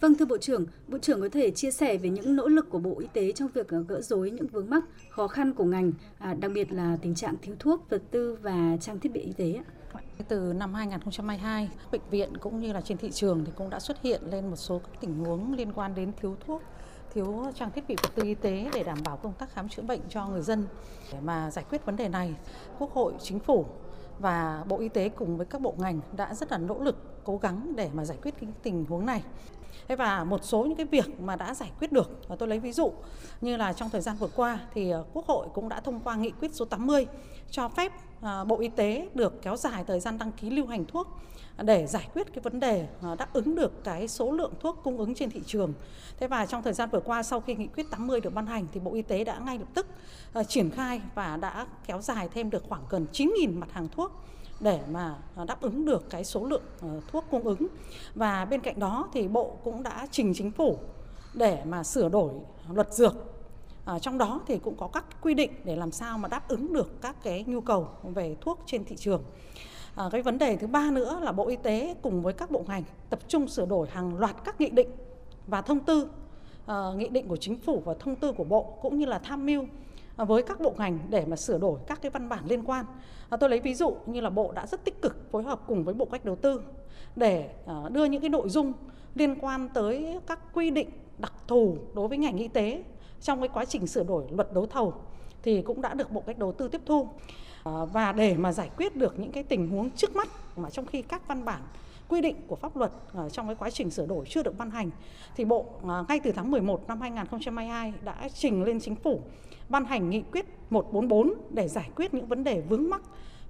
Vâng, thưa Bộ trưởng có thể chia sẻ về những nỗ lực của Bộ Y tế trong việc gỡ rối những vướng mắc, khó khăn của ngành, đặc biệt là tình trạng thiếu thuốc, vật tư và trang thiết bị y tế ạ? Từ năm 2022, bệnh viện cũng như là trên thị trường thì cũng đã xuất hiện lên một số các tình huống liên quan đến thiếu thuốc, thiếu trang thiết bị vật tư y tế để đảm bảo công tác khám chữa bệnh cho người dân. Để mà giải quyết vấn đề này, Quốc hội, Chính phủ và Bộ Y tế cùng với các bộ ngành đã rất là nỗ lực, cố gắng để mà giải quyết cái tình huống này. Và một số những cái việc mà đã giải quyết được, và tôi lấy ví dụ như là trong thời gian vừa qua thì Quốc hội cũng đã thông qua nghị quyết số 80 cho phép Bộ Y tế được kéo dài thời gian đăng ký lưu hành thuốc để giải quyết cái vấn đề đáp ứng được cái số lượng thuốc cung ứng trên thị trường. Thế và trong thời gian vừa qua, sau khi nghị quyết 80 được ban hành thì Bộ Y tế đã ngay lập tức triển khai và đã kéo dài thêm được khoảng gần 9.000 mặt hàng thuốc để mà đáp ứng được cái số lượng thuốc cung ứng. Và bên cạnh đó thì Bộ cũng đã trình Chính phủ để mà sửa đổi luật dược. Trong đó thì cũng có các quy định để làm sao mà đáp ứng được các cái nhu cầu về thuốc trên thị trường. Cái vấn đề thứ ba nữa là Bộ Y tế cùng với các bộ ngành tập trung sửa đổi hàng loạt các nghị định và thông tư, nghị định của Chính phủ và thông tư của Bộ, cũng như là tham mưu với các bộ ngành để mà sửa đổi các cái văn bản liên quan. Tôi lấy ví dụ như là Bộ đã rất tích cực phối hợp cùng với Bộ Kế hoạch Đầu tư để đưa những cái nội dung liên quan tới các quy định đặc thù đối với ngành y tế trong cái quá trình sửa đổi luật đấu thầu thì cũng đã được Bộ Kế hoạch Đầu tư tiếp thu. Và để mà giải quyết được những cái tình huống trước mắt mà trong khi các văn bản quy định của pháp luật trong cái quá trình sửa đổi chưa được ban hành thì Bộ ngay từ tháng 11 năm 2022 đã trình lên Chính phủ ban hành nghị quyết 144 để giải quyết những vấn đề vướng mắc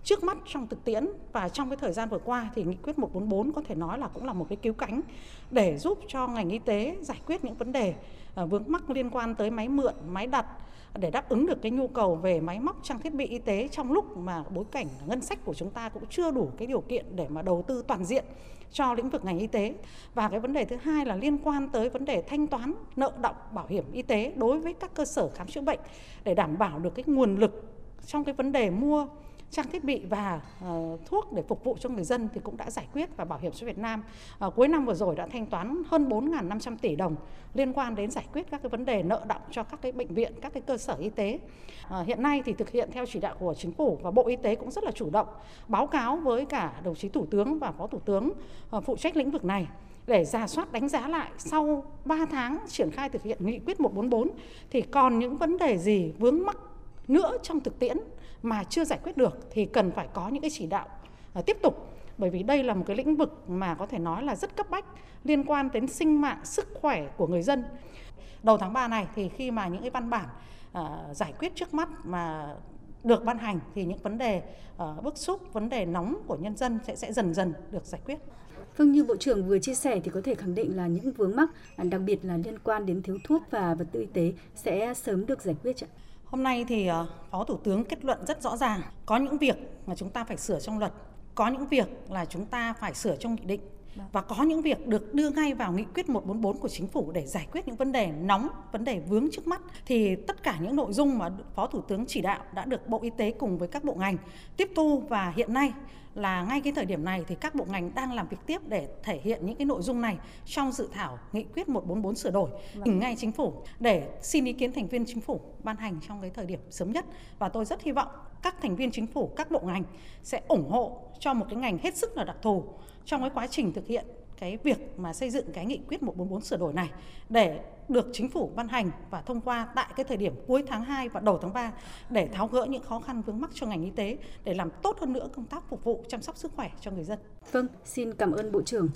trước mắt trong thực tiễn. Và trong cái thời gian vừa qua thì nghị quyết 144 có thể nói là cũng là một cái cứu cánh để giúp cho ngành y tế giải quyết những vấn đề vướng mắc liên quan tới máy mượn, máy đặt để đáp ứng được cái nhu cầu về máy móc, trang thiết bị y tế trong lúc mà bối cảnh ngân sách của chúng ta cũng chưa đủ cái điều kiện để mà đầu tư toàn diện cho lĩnh vực ngành y tế. Và cái vấn đề thứ hai là liên quan tới vấn đề thanh toán nợ đọng bảo hiểm y tế đối với các cơ sở khám chữa bệnh để đảm bảo được cái nguồn lực trong cái vấn đề mua trang thiết bị và thuốc để phục vụ cho người dân thì cũng đã giải quyết. Và Bảo hiểm xã hội Việt Nam cuối năm vừa rồi đã thanh toán hơn 4.500 tỷ đồng liên quan đến giải quyết các cái vấn đề nợ đọng cho các cái bệnh viện, các cái cơ sở y tế. Hiện nay thì thực hiện theo chỉ đạo của Chính phủ và Bộ Y tế cũng rất là chủ động báo cáo với cả đồng chí Thủ tướng và Phó Thủ tướng phụ trách lĩnh vực này để rà soát, đánh giá lại sau 3 tháng triển khai thực hiện nghị quyết 144 thì còn những vấn đề gì vướng mắc nữa trong thực tiễn mà chưa giải quyết được thì cần phải có những cái chỉ đạo tiếp tục, bởi vì đây là một cái lĩnh vực mà có thể nói là rất cấp bách, liên quan đến sinh mạng, sức khỏe của người dân. Đầu tháng 3 này thì khi mà những cái văn bản giải quyết trước mắt mà được ban hành thì những vấn đề bức xúc, vấn đề nóng của nhân dân sẽ dần dần được giải quyết. Vâng, như Bộ trưởng vừa chia sẻ thì có thể khẳng định là những vướng mắc, đặc biệt là liên quan đến thiếu thuốc và vật tư y tế sẽ sớm được giải quyết. Hôm nay thì Phó Thủ tướng kết luận rất rõ ràng, có những việc mà chúng ta phải sửa trong luật, có những việc là chúng ta phải sửa trong nghị định và có những việc được đưa ngay vào nghị quyết 144 của Chính phủ để giải quyết những vấn đề nóng, vấn đề vướng trước mắt. Thì tất cả những nội dung mà Phó Thủ tướng chỉ đạo đã được Bộ Y tế cùng với các bộ ngành tiếp thu, và hiện nay là ngay cái thời điểm này thì các bộ ngành đang làm việc tiếp để thể hiện những cái nội dung này trong dự thảo nghị quyết 144 sửa đổi ngay Chính phủ để xin ý kiến thành viên Chính phủ ban hành trong cái thời điểm sớm nhất. Và tôi rất hy vọng các thành viên Chính phủ, các bộ ngành sẽ ủng hộ cho một cái ngành hết sức là đặc thù trong cái quá trình thực hiện cái việc mà xây dựng cái nghị quyết 144 sửa đổi này để được Chính phủ ban hành và thông qua tại cái thời điểm cuối tháng 2 và đầu tháng 3 để tháo gỡ những khó khăn vướng mắc cho ngành y tế để làm tốt hơn nữa công tác phục vụ chăm sóc sức khỏe cho người dân. Vâng, xin cảm ơn Bộ trưởng.